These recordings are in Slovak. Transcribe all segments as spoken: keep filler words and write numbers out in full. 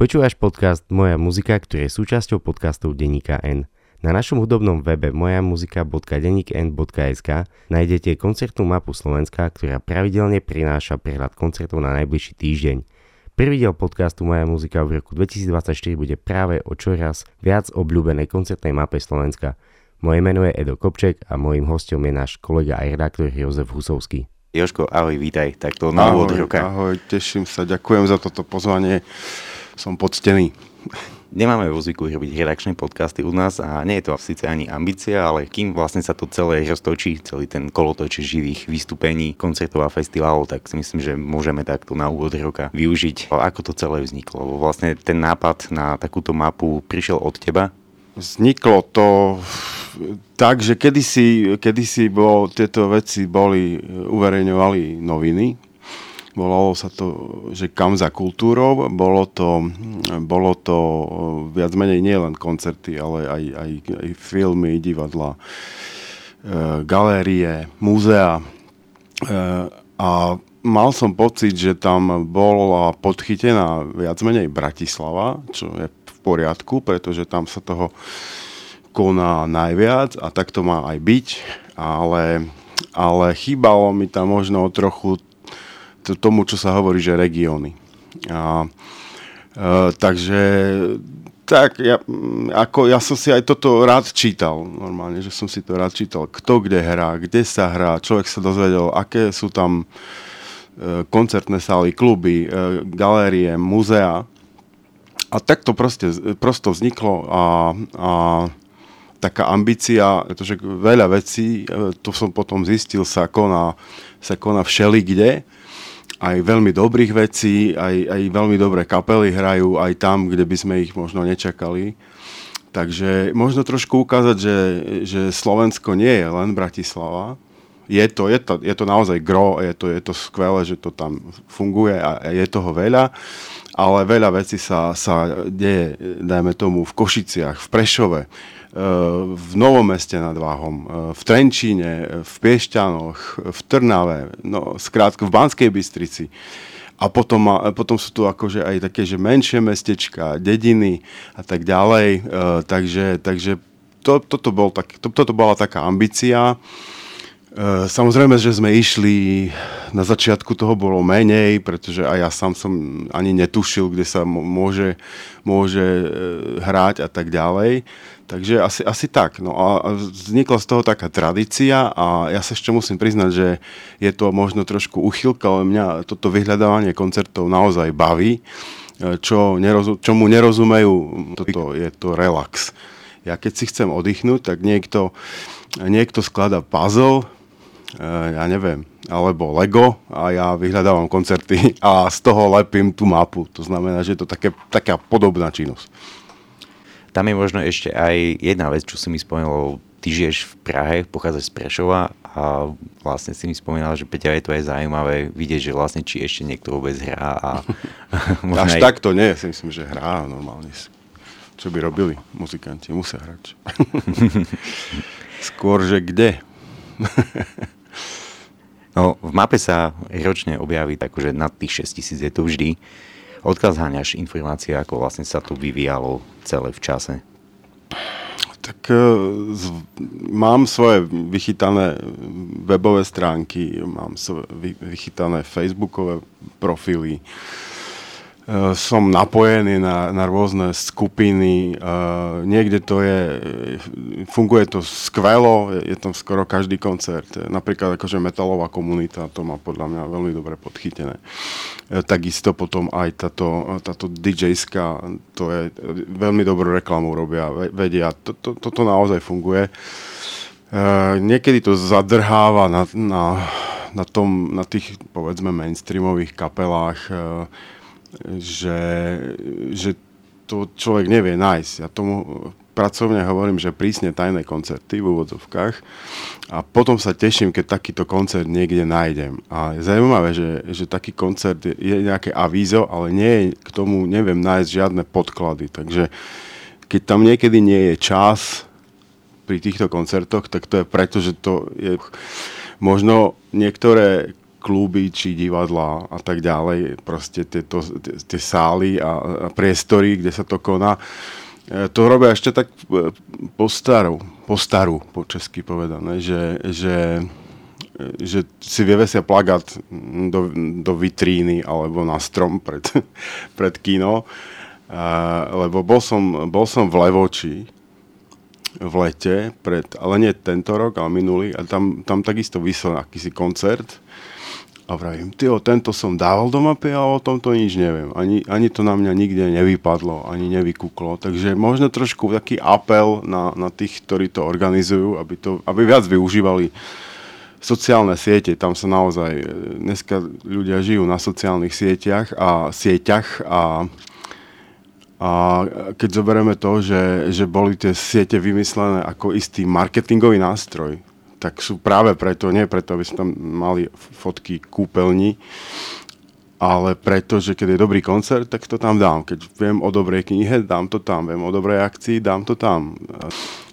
Počúvaš podcast Moja muzika, ktorý je súčasťou podcastov Deníka N. Na našom hudobnom webe moja muzika bodka denník n bodka es ká nájdete koncertnú mapu Slovenska, ktorá pravidelne prináša prehľad koncertov na najbližší týždeň. Prvý diel podcastu Moja muzika v roku dvetisícdvadsaťštyri bude práve o čoraz viac obľúbenej koncertnej mape Slovenska. Moje meno je Edo Kopček a mojím hosťom je náš kolega a redaktor Jozef Husovský. Jožko, ahoj, vítaj, takto na úvod roka. Ahoj, teším sa, ďakujem za toto pozvanie, som poctený. Nemáme vo zvyku robiť redakčné podcasty u nás a nie je to síce ani ambícia, ale kým vlastne sa to celé roztočí, celý ten kolotoč živých vystúpení, koncertov a festivalov, tak si myslím, že môžeme takto na úvod roka využiť, ako to celé vzniklo. Bo vlastne ten nápad na takúto mapu prišiel od teba. Vzniklo to tak, že kedysi, kedysi bolo, tieto veci boli, uverejňovali noviny. Volalo sa to, že Kam za kultúrou. Bolo to, bolo to viac menej nie len koncerty, ale aj, aj, aj filmy, divadlá, galérie, múzea. A mal som pocit, že tam bola podchytená viac menej Bratislava, čo je v poriadku, pretože tam sa toho koná najviac a tak to má aj byť, ale, ale chýbalo mi tam možno trochu t- tomu, čo sa hovorí, že regióny. A, e, takže tak ja, ako, ja som si aj toto rád čítal, normálne, že som si to rád čítal, kto kde hrá, kde sa hrá, človek sa dozvedel, aké sú tam e, koncertné sály, kluby, e, galérie, múzea. A tak to proste, prosto vzniklo a, a taká ambícia, pretože veľa vecí, to som potom zistil, sa koná, sa koná všelikde. Aj veľmi dobrých vecí, aj, aj veľmi dobré kapely hrajú, aj tam, kde by sme ich možno nečakali. Takže možno trošku ukázať, že, že Slovensko nie je len Bratislava. Je to, je to, je to naozaj gro, je to, je to skvelé, že to tam funguje a je toho veľa, ale veľa vecí sa, sa deje, dajme tomu, v Košiciach, v Prešove, v Novom Meste nad Váhom, v Trenčíne, v Piešťanoch, v Trnave, no skrátka v Banskej Bystrici. A potom, potom sú tu akože aj také, že menšie mestečka, dediny a tak ďalej, takže, takže to, toto, bol tak, to, toto bola taká ambícia. Samozrejme, že sme išli, na začiatku toho bolo menej, pretože aj ja sám som ani netušil, kde sa môže, môže hrať a tak ďalej. Takže asi, asi tak. No a vznikla z toho taká tradícia a ja sa ešte musím priznať, že je to možno trošku uchylka, ale mňa toto vyhľadávanie koncertov naozaj baví. Čo nerozum, čomu nerozumejú, toto je to relax. Ja keď si chcem oddychnúť, tak niekto, niekto skladá puzzle, ja neviem, alebo Lego a ja vyhľadávam koncerty a z toho lepím tú mapu. To znamená, že je to také, taká podobná činnosť. Tam je možno ešte aj jedna vec, čo si mi spomenul. Ty žiješ v Prahe, pochádzaš z Prešova a vlastne si mi spomínal, že Peťa, je to aj zaujímavé vidieť, že vlastne či ešte niekto vôbec hrá. A až aj... takto nie, si myslím, že hrá normálne. Čo by robili muzikanti? Musia hrať. Skôr, že kde? No, v mape sa ročne objaví tak, že nad tých šesťtisíc je to vždy. Odkiaľ zháňaš informácie, ako vlastne sa to vyvíjalo celé v čase? Tak z, mám svoje vychytané webové stránky, mám svoje vy, vychytané facebookové profily, som napojený na, na rôzne skupiny, uh, niekde to je, funguje to skvelo, je, je tam skoro každý koncert, napríklad akože metalová komunita, to má podľa mňa veľmi dobre podchytené. Uh, takisto potom aj táto, táto DJska, to je, veľmi dobrú reklamu robia, vedia, to, to, toto naozaj funguje. Uh, niekedy to zadrháva na, na, na, tom, na tých, povedzme, mainstreamových kapelách, uh, Že, že to človek nevie nájsť. Ja tomu pracovne hovorím, že prísne tajné koncerty v úvodzovkách a potom sa teším, keď takýto koncert niekde nájdem. A je zaujímavé, že, že taký koncert je, je nejaké avízo, ale nie je, k tomu neviem nájsť žiadne podklady. Takže keď tam niekedy nie je čas pri týchto koncertoch, tak to je preto, že to je možno niektoré kluby či divadlá a tak ďalej, proste tieto, tie sály a priestory, kde sa to koná, to robia ešte tak po staru, po staru, po česky povedané, že, že, že si vyvesia plagát do, do vitríny alebo na strom pred, pred kino, lebo bol som, bol som v Levoči v lete, pred, ale nie tento rok, ale minulý, a tam, tam takisto vyslel akýsi koncert a vravím, tyjo, tento som dával do mapy, ale o tomto nič neviem. Ani, ani to na mňa nikde nevypadlo, ani nevykúklo, takže možno trošku taký apel na, na tých, ktorí to organizujú, aby, to, aby viac využívali sociálne siete. Tam sa naozaj, dneska ľudia žijú na sociálnych sieťach a sieťach a a keď zoberieme to, že, že boli tie siete vymyslené ako istý marketingový nástroj, tak sú práve preto, nie preto, aby sme tam mali fotky kúpeľní, ale preto, že keď je dobrý koncert, tak to tam dám. Keď viem o dobrej knihe, dám to tam. Viem o dobrej akcii, dám to tam.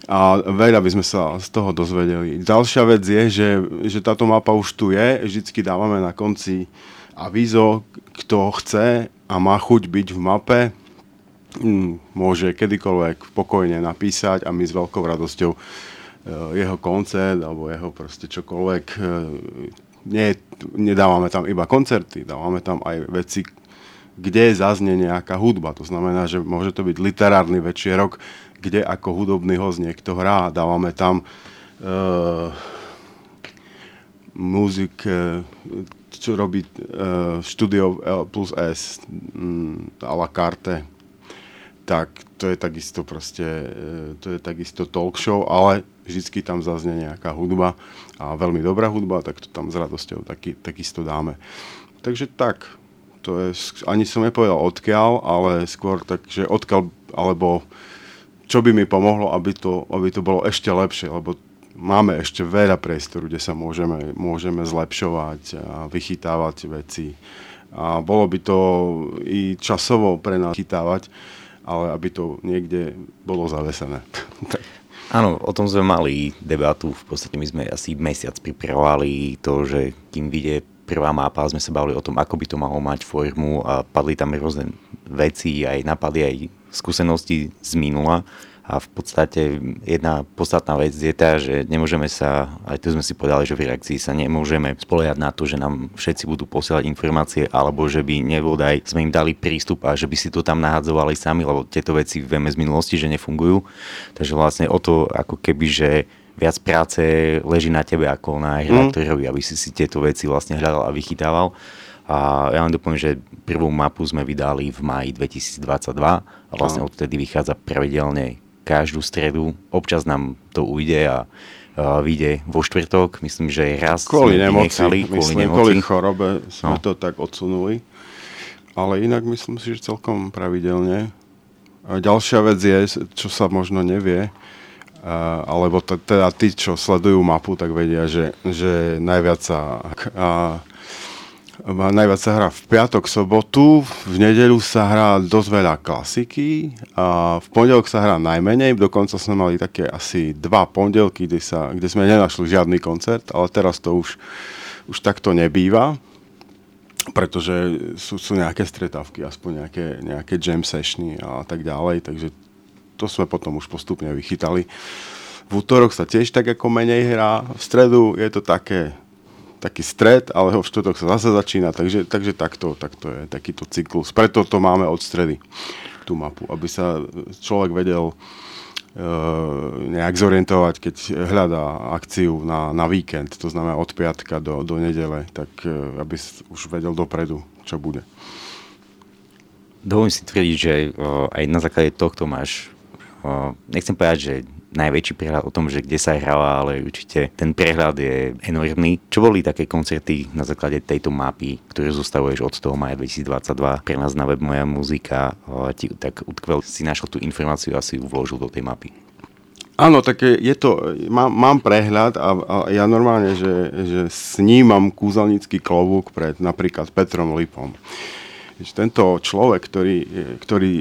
A veľa by sme sa z toho dozvedeli. Ďalšia vec je, že, že táto mapa už tu je. Vždycky dávame na konci avízo, kto chce a má chuť byť v mape, môže kedykoľvek pokojne napísať a my s veľkou radosťou jeho koncert alebo jeho proste čokoľvek. Nie, nedávame tam iba koncerty, dávame tam aj veci, kde zaznie nejaká hudba. To znamená, že môže to byť literárny večierok, kde ako hudobný host niekto hrá. Dávame tam uh, muzik, uh, čo robí uh, Studio L plus S um, a la carte. Tak to je takisto proste, to je takisto talk show, ale vždycky tam zaznie nejaká hudba a veľmi dobrá hudba, tak to tam s radosťou taký, takisto dáme. Takže tak, to je, ani som nepovedal odkiaľ, ale skôr tak, že odkiaľ, alebo čo by mi pomohlo, aby to, aby to bolo ešte lepšie, lebo máme ešte veľa priestoru, kde sa môžeme, môžeme zlepšovať a vychytávať veci. A bolo by to i časovo pre nás chytávať, ale aby to niekde bolo zavesené. Áno, o tom sme mali debatu, v podstate my sme asi mesiac pripravovali to, že kým vyjde prvá mapa, sme sa bavili o tom, ako by to malo mať formu a padli tam rôzne veci, aj napadli aj skúsenosti z minula a v podstate jedna podstatná vec je tá, že nemôžeme sa, aj tu sme si povedali, že v reakcii sa nemôžeme spoliehať na to, že nám všetci budú posielať informácie, alebo že by nebodaj sme im dali prístup a že by si to tam nahadzovali sami, lebo tieto veci vieme z minulosti, že nefungujú. Takže vlastne o to, ako keby, že viac práce leží na tebe ako na redaktorovi, aby si si tieto veci vlastne hľadal a vychytával. A ja len dopoviem, že prvú mapu sme vydali v máji dvetisícdvadsaťdva a vlastne odtedy vychádza pravidelne každú stredu, občas nám to ujde a uh, vyjde vo štvrtok, myslím, že raz kvôli sme nemoci, nechali, kvôli myslím, nemoci. Kvôli chorobe sme no. to tak odsunuli, ale inak myslím si, že celkom pravidelne. A ďalšia vec je, čo sa možno nevie, uh, alebo t- teda tí, čo sledujú mapu, tak vedia, že, že najviac sa uh, Najviac sa hrá v piatok, sobotu, v nedeľu sa hrá dosť veľa klasiky a v pondelok sa hrá najmenej, dokonca sme mali také asi dva pondelky, kde, sa, kde sme nenašli žiadny koncert, ale teraz to už, už takto nebýva, pretože sú, sú nejaké stretávky, aspoň nejaké, nejaké jam sessiony a tak ďalej, takže to sme potom už postupne vychytali. V útorok sa tiež tak ako menej hrá, v stredu je to také taký stred, ale ho v štvrtok sa zase začína, takže, takže takto, takto je takýto cyklus. Preto to máme od stredy, tú mapu, aby sa človek vedel e, nejak zorientovať, keď hľadá akciu na, na víkend, to znamená od piatka do, do nedele, tak e, aby už vedel dopredu, čo bude. Dovolím si tvrdiť, že o, aj na základe tohto máš, o, nechcem povedať, že najväčší prehľad o tom, že kde sa hrala, ale určite ten prehľad je enormný. Čo boli také koncerty na základe tejto mapy, ktoré zostavuješ od toho maja dvetisícdvadsaťdva pre nás na web Moja muzika, ti tak utkvel, si našiel tú informáciu a si ju vložil do tej mapy? Áno, tak je to, mám, mám prehľad a, a ja normálne, že, že snímam kúzelnícky klobúk pred napríklad Petrom Lipom. Tento človek, ktorý, ktorý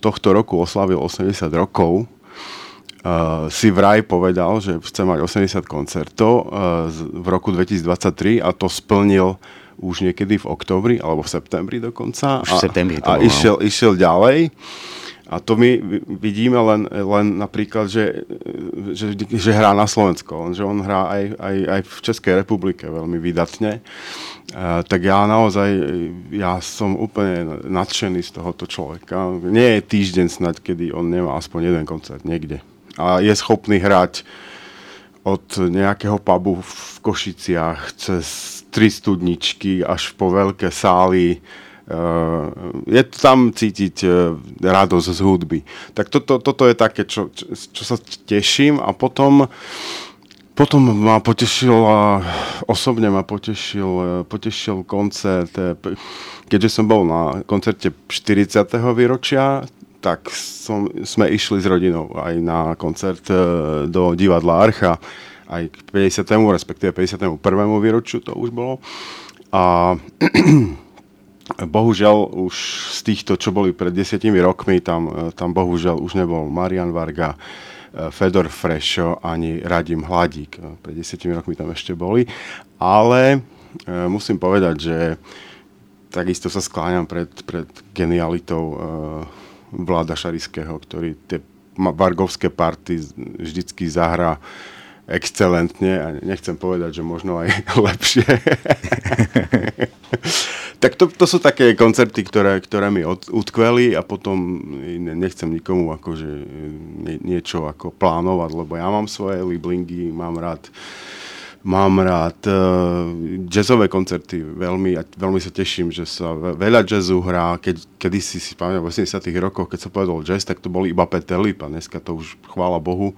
tohto roku oslavil osemdesiat rokov, Uh, si vraj povedal, že chce mať osemdesiat koncertov uh, v roku dvetisícdvadsaťtri a to splnil už niekedy v októbri alebo v septembri dokonca. Už v septembri to bolo. A išiel, išiel ďalej. A to my vidíme len, len napríklad, že, že, že hrá na Slovensko, lenže on hrá aj, aj, aj v Českej republike veľmi výdatne. Uh, tak ja naozaj, ja som úplne nadšený z tohoto človeka. Nie je týždeň snáď, kedy on nemá aspoň jeden koncert niekde. A je schopný hrať od nejakého pubu v Košiciach cez tri studničky až po veľké sály. Je tam cítiť radosť z hudby. Tak toto, toto je také, čo, čo sa teším. A potom, potom ma potešil, osobne ma potešil, potešil koncert. Keďže som bol na koncerte štyridsiateho výročia, tak som, sme išli s rodinou aj na koncert do divadla Archa, aj k päťdesiatemu respektíve päťdesiatemu prvému výročiu to už bolo. A bohužiaľ už z týchto, čo boli pred desiatimi rokmi, tam, tam bohužiaľ už nebol Marian Varga, Fedor Frešo ani Radim Hladík. Pred desiatimi rokmi tam ešte boli. Ale musím povedať, že takisto sa skláňam pred, pred genialitou Vláda Šarického, ktorý tie vargovské party vždycky zahrá excelentne a nechcem povedať, že možno aj lepšie. Tak to, to sú také koncerty, ktoré, ktoré mi od, utkveli a potom nechcem nikomu akože nie, niečo ako plánovať, lebo ja mám svoje liblingy, mám rád Mám rád uh, jazzové koncerty veľmi a veľmi sa teším, že sa veľa jazzu hrá. Keď, kedysi si pamätám, v osemdesiatych rokoch, keď sa povedal jazz, tak to bol iba Peter Lipa. Dneska to už, chvála Bohu,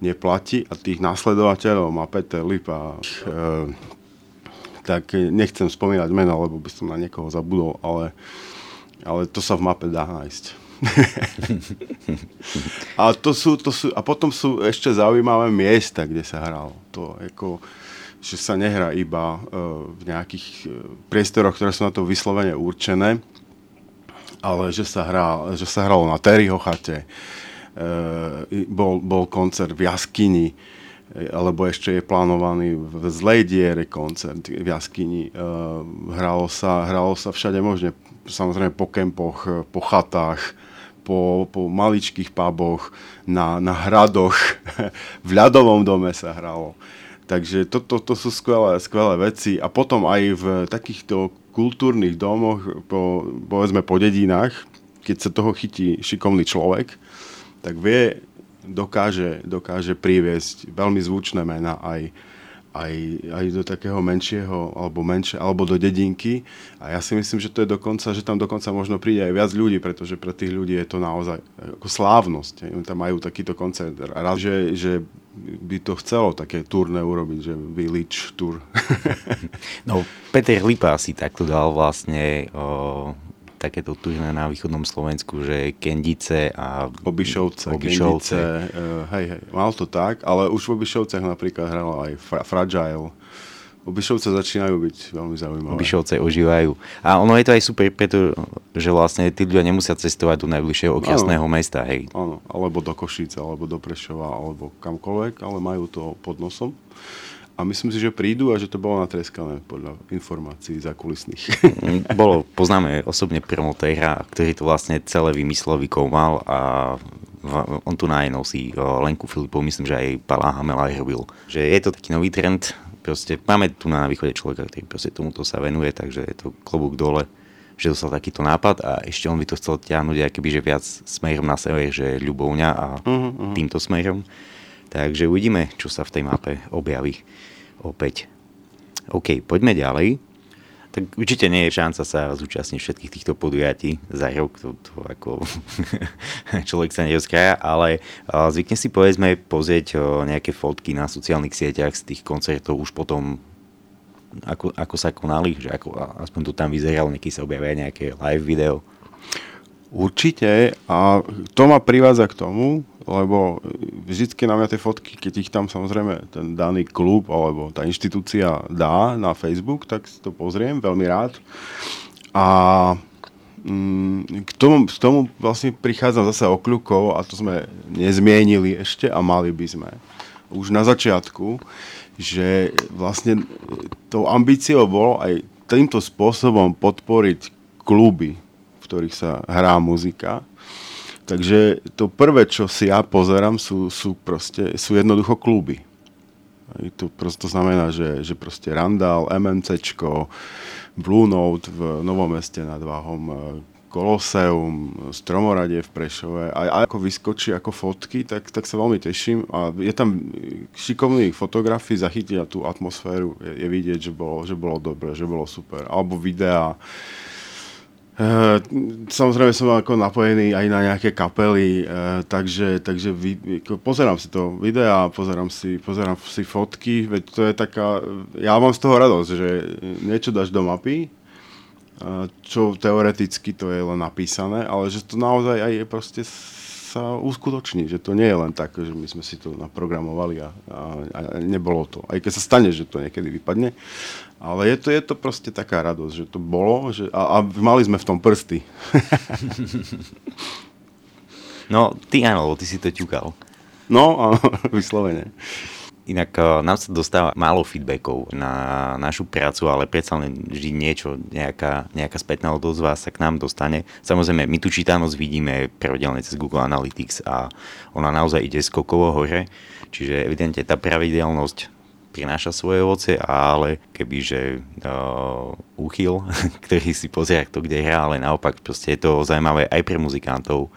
neplatí a tých následovateľov má Peter Lipa. Uh, tak nechcem spomínať mena, lebo by som na niekoho zabudol, ale, ale to sa v mape dá nájsť. A, to sú, to sú, a potom sú ešte zaujímavé miesta, kde sa hralo. To ako, že sa nehrá iba uh, v nejakých priestoroch, ktoré sú na to vyslovene určené, ale že sa, hrá, že sa hralo na Terryho chate. Uh, bol, bol koncert v jaskyni, alebo ešte je plánovaný v Zlej diere koncert v jaskyni. Uh, hralo sa, hralo sa všade možne. Samozrejme po kempoch, po chatách, po, po maličkých puboch, na, na hradoch, v ľadovom dome sa hralo. Takže toto to, to sú skvelé, skvelé veci. A potom aj v takýchto kultúrnych domoch, po, povedzme po dedinách, keď sa toho chytí šikovný človek, tak vie, dokáže, dokáže priviesť veľmi zvučné mená aj Aj, aj do takého menšieho alebo menšie, alebo do dedinky. A ja si myslím, že to je dokonca, že tam dokonca možno príde aj viac ľudí, pretože pre tých ľudí je to naozaj ako slávnosť. Oni tam majú takýto koncert. Rád, že, že by to chcelo také turné urobiť, že village tour. No, Peter Lipa si takto dal vlastne o, takéto turné na východnom Slovensku, že Kendice a Obišovce. Obišovce. Kendice, hej, hej, mal to tak, ale už v Obišovcech napríklad hral aj Fragile. Obišovce začínajú byť veľmi zaujímavé. Obišovce ožívajú. A ono je to aj super, pretože vlastne tí ľudia nemusia cestovať do najbližšieho okresného mesta, hej. Áno, alebo do Košíc, alebo do Prešova, alebo kamkoľvek, ale majú to pod nosom. A myslím si, že prídu a že to bolo natreskané podľa informácií zákulisných. Bolo, poznáme osobne promotéra, ktorý to vlastne celé vymyslel, vykomal a on tu nájenou si Lenku Filipov, myslím, že aj Pala Hamela robil. Že je to taký nový trend, proste máme tu na východe človeka, ktorý proste tomuto sa venuje, takže je to klobúk dole, že dostal takýto nápad a ešte on by to chcel ťahnuť akýby, že viac smerom na sever, že Ľubovňa a uh-huh, uh-huh. týmto smerom. Takže uvidíme, čo sa v tej mape objaví opäť. OK, poďme ďalej. Tak určite nie je šanca sa zúčastniť všetkých týchto podujatí za rok. To, to ako človek sa nerozkraja, ale zvykne si povedzme pozrieť nejaké fotky na sociálnych sieťach z tých koncertov už potom, ako, ako sa konali, že ako, aspoň to tam vyzeralo, niekedy sa objavia nejaké live video. Určite a to ma privádza k tomu, lebo vždycky na mňa tie fotky, keď ich tam samozrejme ten daný klub alebo tá inštitúcia dá na Facebook, tak si to pozriem veľmi rád. A K tomu, k tomu vlastne prichádzam zase okľukov, a to sme nezmienili ešte a mali by sme už na začiatku, že vlastne tou ambíciou bolo aj týmto spôsobom podporiť kluby, v ktorých sa hrá muzika. Takže to prvé, čo si ja pozerám, sú, sú, proste, sú jednoducho kluby. I to prosto znamená, že, že proste Randall, MMCčko, Blue Note v Novom Meste nad Váhom, Koloseum, Stromoradie v Prešove. A, a ako vyskočí ako fotky, tak, tak sa veľmi teším. A je tam šikovných fotografií, zachytia tú atmosféru. Je, je vidieť, že bolo, že bolo dobre, že bolo super. Alebo videá. E, samozrejme som ako napojený aj na nejaké kapely, e, takže, takže vy, pozerám si to videá, pozerám si, pozerám si fotky, veď to je taká, ja mám z toho radosť, že niečo dáš do mapy, čo teoreticky to je len napísané, ale že to naozaj aj je proste sa uskutoční, že to nie je len tak, že my sme si to naprogramovali a, a, a nebolo to. Aj keď sa stane, že to niekedy vypadne, ale je to, je to proste taká radosť, že to bolo že, a, a mali sme v tom prsty. No, ty áno, ty si to ťukal. No, áno, vyslovene. Inak nám sa dostáva málo feedbackov na našu prácu, ale predsa len vždy niečo, nejaká, nejaká spätná odozva sa k nám dostane. Samozrejme, my tú čítanosť vidíme pravidelne cez Google Analytics a ona naozaj ide skokovo hore. Čiže evidentne tá pravidelnosť prináša svoje ovoce, ale kebyže uh, úchyl, ktorý si pozerá kto kde hrá, ale naopak proste je to zaujímavé aj pre muzikantov,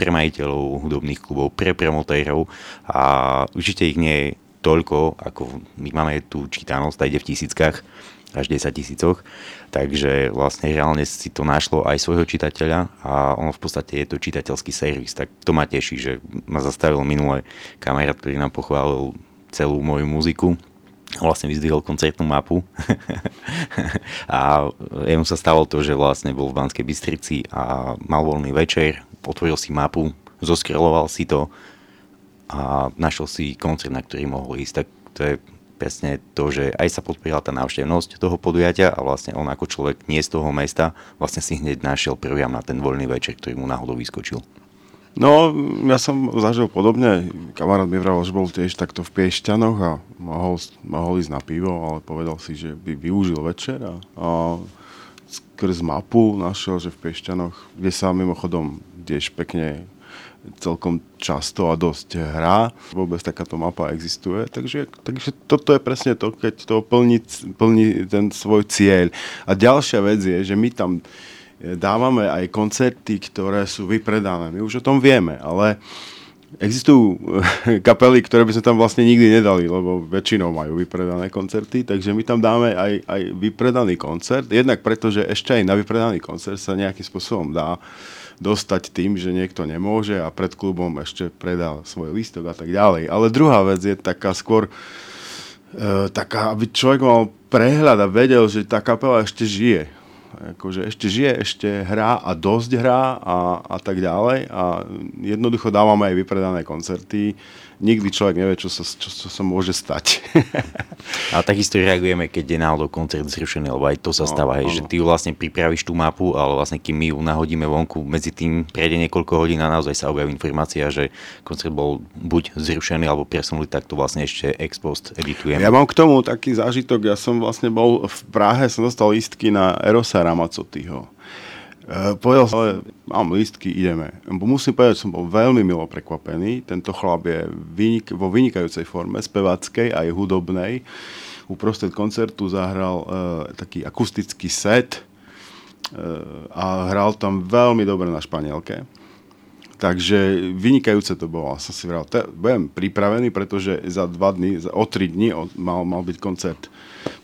pre majiteľov hudobných klubov, pre promotérov a určite ich nie je toľko, ako my máme tú čítanosť, tá ide v tisíckach až desaťtisícoch, takže vlastne reálne si to našlo aj svojho čitateľa a ono v podstate je to čitateľský servis, tak to ma teší, že ma zastavil minule kamarát, ktorý nám pochválil celú moju muziku. Vlastne vyzdvihol koncertnú mapu a jemu sa stalo to, že vlastne bol v Banskej Bystrici a mal voľný večer, otvoril si mapu, zoskroloval si to a našiel si koncert, na ktorý mohol ísť. Tak to je presne to, že aj sa podporila tá návštevnosť toho podujatia a vlastne on ako človek nie z toho mesta vlastne si hneď našiel program na ten voľný večer, ktorý mu náhodou vyskočil. No, ja som zažil podobne. Kamarát mi vravel, že bol tiež takto v Piešťanoch a mohol, mohol ísť na pivo, ale povedal si, že by využil večer a, a skrz mapu našiel, že v Piešťanoch, kde sa mimochodom tiež pekne celkom často a dosť hrá. Vôbec takáto mapa existuje, takže, takže toto je presne to, keď to plní, plní ten svoj cieľ. A ďalšia vec je, že my tam dávame aj koncerty, ktoré sú vypredané. My už o tom vieme, ale existujú kapely, ktoré by sme tam vlastne nikdy nedali, lebo väčšinou majú vypredané koncerty, takže my tam dáme aj, aj vypredaný koncert. Jednak preto, že ešte aj na vypredaný koncert sa nejakým spôsobom dá dostať tým, že niekto nemôže a pred klubom ešte predá svoj lístok a tak ďalej. Ale druhá vec je taká skôr e, taká, aby človek mal prehľad a vedel, že tá kapela ešte žije. Akože ešte žije, ešte hrá a dosť hrá a, a tak ďalej a jednoducho dávame aj vypredané koncerty. Nikdy človek nevie, čo sa, čo, čo sa môže stať. A takisto reagujeme, keď je náhodou koncert zrušený, lebo aj to sa stáva, no, hej, no. Že ty vlastne pripravíš tú mapu, ale vlastne kým my ju nahodíme vonku, medzi tým prejde niekoľko hodín a naozaj sa objaví informácia, že koncert bol buď zrušený, alebo presunuli, tak to vlastne ešte ex post editujeme. Ja mám k tomu taký zážitok, ja som vlastne bol v Prahe, som dostal lístky na Erosa Ramacottiho. E, povedal som, ale mám lístky, ideme. Musím povedať, že som bol veľmi milo prekvapený. Tento chlap je vynik- vo vynikajúcej forme, speváckej aj hudobnej. Uprostred koncertu zahral e, taký akustický set e, a hral tam veľmi dobre na španielke. Takže vynikajúce to bolo. Som si vral, te, budem pripravený, pretože za dva dny, za, o tri dni o, mal, mal byť koncert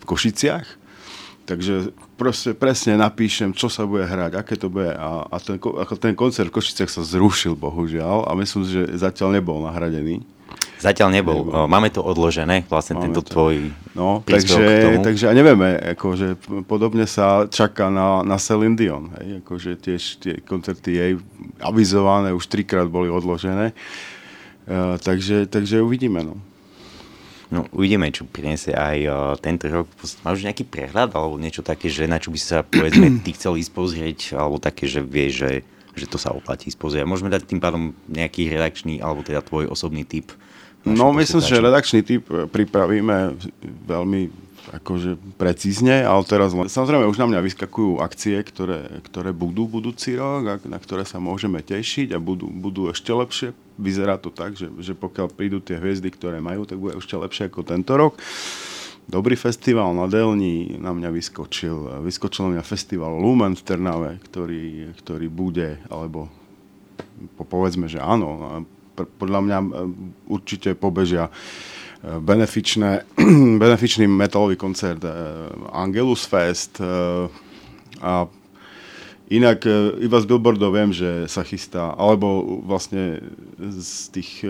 v Košiciach. Takže proste presne napíšem, čo sa bude hrať, aké to bude. A, a ten, ten koncert v Košiciach sa zrušil, bohužiaľ. A myslím, že zatiaľ nebol nahradený. Zatiaľ nebol. nebol. Máme to odložené, vlastne Máme tento to. tvoj no, príspevok k tomu. Takže nevieme, akože podobne sa čaká na, na Celine Dion. Hej, akože tiež tie koncerty jej avizované už trikrát boli odložené. E, takže, takže uvidíme, no. No uvidíme, čo prinesie aj uh, tento rok. Máš už nejaký prehľad alebo niečo také, že na čo by si sa povedzme ty chcel ísť pozrieť, alebo také, že vieš, že, že to sa oplatí ísť pozrieť. Môžeme dať tým pádom nejaký redakčný alebo teda tvoj osobný tip. No myslím, že redakčný tip pripravíme veľmi akože precízne, ale teraz len... Samozrejme, už na mňa vyskakujú akcie, ktoré, ktoré budú budúci rok, na ktoré sa môžeme tešiť a budú, budú ešte lepšie. Vyzerá to tak, že, že pokiaľ prídu tie hviezdy, ktoré majú, tak bude ešte lepšie ako tento rok. Dobrý festival na Delni na mňa vyskočil. Vyskočil na mňa festival Lumen v Trnave, ktorý, ktorý bude, alebo povedzme, že áno. Podľa mňa určite pobežia benefičný metalový koncert Angelus Fest a inak iba z billboardov viem, že sa chystá, alebo vlastne z tých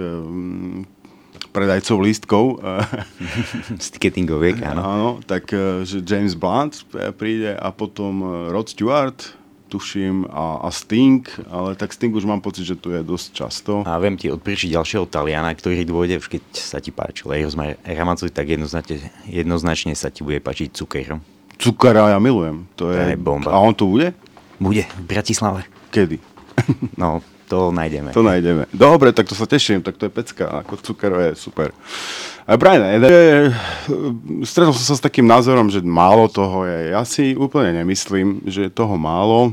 predajcov lístkov z ticketingoviek, áno. Áno, tak že James Blunt príde a potom Rod Stewart tuším, a, a Stink, ale tak Stink už mám pocit, že tu je dosť často. A viem ti odpríšiť ďalšieho Taliana, ktorý dôjde, keď sa ti páčil Eros Ramacotti, tak jednoznačne, jednoznačne sa ti bude páčiť Zucchero. Zucchero ja milujem. To je, je bomba. A on tu bude? Bude, v Bratislave. Kedy? No, to nájdeme. To nájdeme. Dobre, tak to sa teším, tak to je pecka, ako Zucchero je super. A Brian, stretol som sa s takým názorom, že málo toho je. Ja si úplne nemyslím, že je toho málo,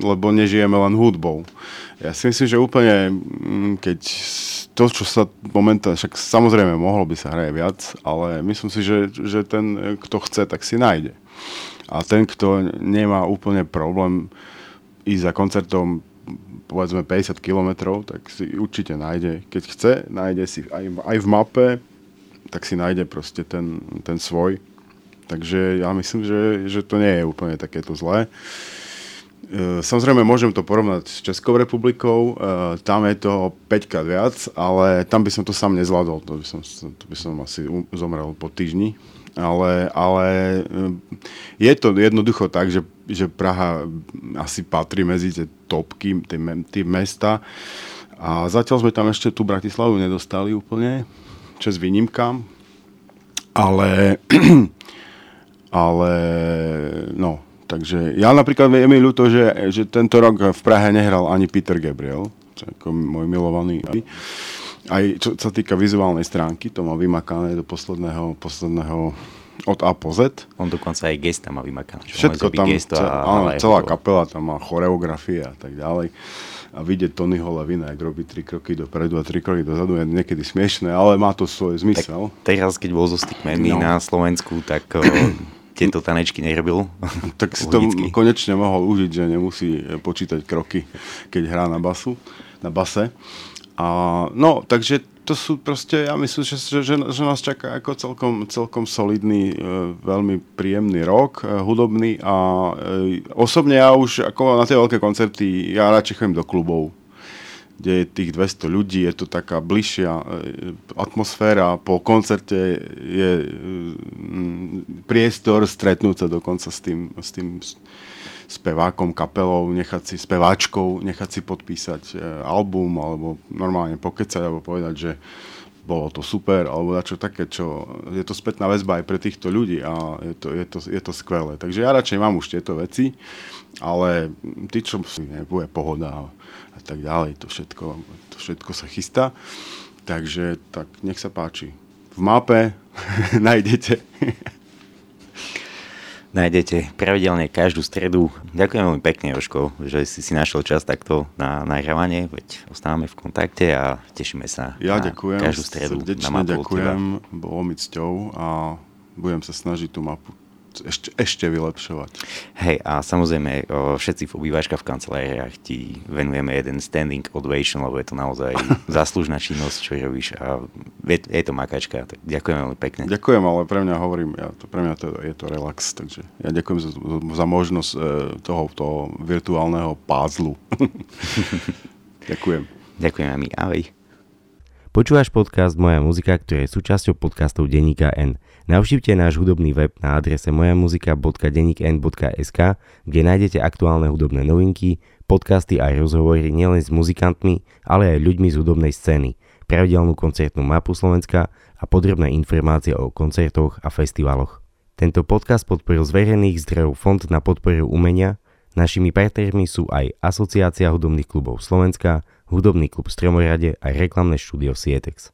lebo nežijeme len hudbou. Ja si myslím, že úplne, keď to, čo sa momentálne, však samozrejme mohlo by sa hrať viac, ale myslím si, že, že ten, kto chce, tak si nájde. A ten, kto nemá úplne problém ísť za koncertom povedzme päťdesiat kilometrov, tak si určite nájde. Keď chce, nájde si aj, aj v mape, tak si nájde proste ten, ten svoj. Takže ja myslím, že, že to nie je úplne takéto zlé. E, samozrejme, môžem to porovnať s Českou republikou. E, tam je toho päťkrát viac, ale tam by som to sám nezvládol. To by som, to by som asi zomrel po týždni. Ale, ale je to jednoducho tak, že, že Praha asi patrí medzi tie topky, tie, tie mesta. A zatiaľ sme tam ešte tú Bratislavu nedostali úplne. Čas výnimkám, ale, ale no, takže ja napríklad je mi ľúto, že, že tento rok v Prahe nehral ani Peter Gabriel, ako môj milovaný, aj čo sa týka vizuálnej stránky, to má vymakané do posledného, posledného od A po Z. On dokonca aj gesta má vymakané. Všetko tam, gesto cel, a, áno, celá to... kapela tam má choreografie a tak ďalej. A vidieť Tonyho Halvina, ak robí tri kroky dopredu a tri kroky dozadu, je niekedy smiešné, ale má to svoj zmysel. Tak teraz, keď bol zo Stickmany no. na Slovensku, tak o, tieto tanečky nerobil. Tak si to konečne mohol užiť, že nemusí počítať kroky, keď hrá na basu, na base. A, no, takže to sú proste, ja myslím, že, že, že nás čaká ako celkom, celkom solidný, veľmi príjemný rok, hudobný a osobne ja už ako na tie veľké koncerty, ja radšej chodím do klubov, kde je tých dvesto ľudí, je to taká bližšia atmosféra, po koncerte je priestor stretnúť sa dokonca s tým, s tým spevákom, kapelou, nechať si speváčkou, nechať si podpísať album, alebo normálne pokecať, alebo povedať, že bolo to super, alebo dačo také, čo je to spätná väzba aj pre týchto ľudí a je to, je to, je to skvelé. Takže ja radšej mám už tieto veci, ale tí, čo nebude pohoda a tak ďalej, to všetko, to všetko sa chystá. Takže tak nech sa páči. V mape nájdete... Nájdete pravidelne každú stredu. Ďakujem veľmi pekne, Jožko, že si si našiel čas takto na nahrávanie, veď ostávame v kontakte a tešíme sa ja na ďakujem, každú stredu. Ja ďakujem, bolo mi cťou a budem sa snažiť tú mapu ešte, ešte vylepšovať. Hej, a samozrejme, všetci v obývačka v kanceláriách ti venujeme jeden standing ovation, lebo je to naozaj záslužná činnosť, čo robíš a je, je to makačka. Tak ďakujem veľmi pekne. Ďakujem, ale pre mňa hovorím, ja to, pre mňa to, je to relax, takže ja ďakujem za, za možnosť toho, toho virtuálneho pázlu. Ďakujem. Ďakujem a my, ahoj. Počúvaš podcast Moja muzika, ktorý je súčasťou podcastov Deníka N. Navštívte náš hudobný web na adrese moja muzika bodka denník n bodka es ká, kde nájdete aktuálne hudobné novinky, podcasty a rozhovory nielen s muzikantmi, ale aj ľuďmi z hudobnej scény. pravidelnú koncertnú mapu Slovenska a podrobné informácie o koncertoch a festivaloch. Tento podcast podporil z verejných zdrojov Fond na podporu umenia. Našimi partnermi sú aj Asociácia hudobných klubov Slovenska, Hudobný klub Stromoradie a reklamné štúdio Sietex.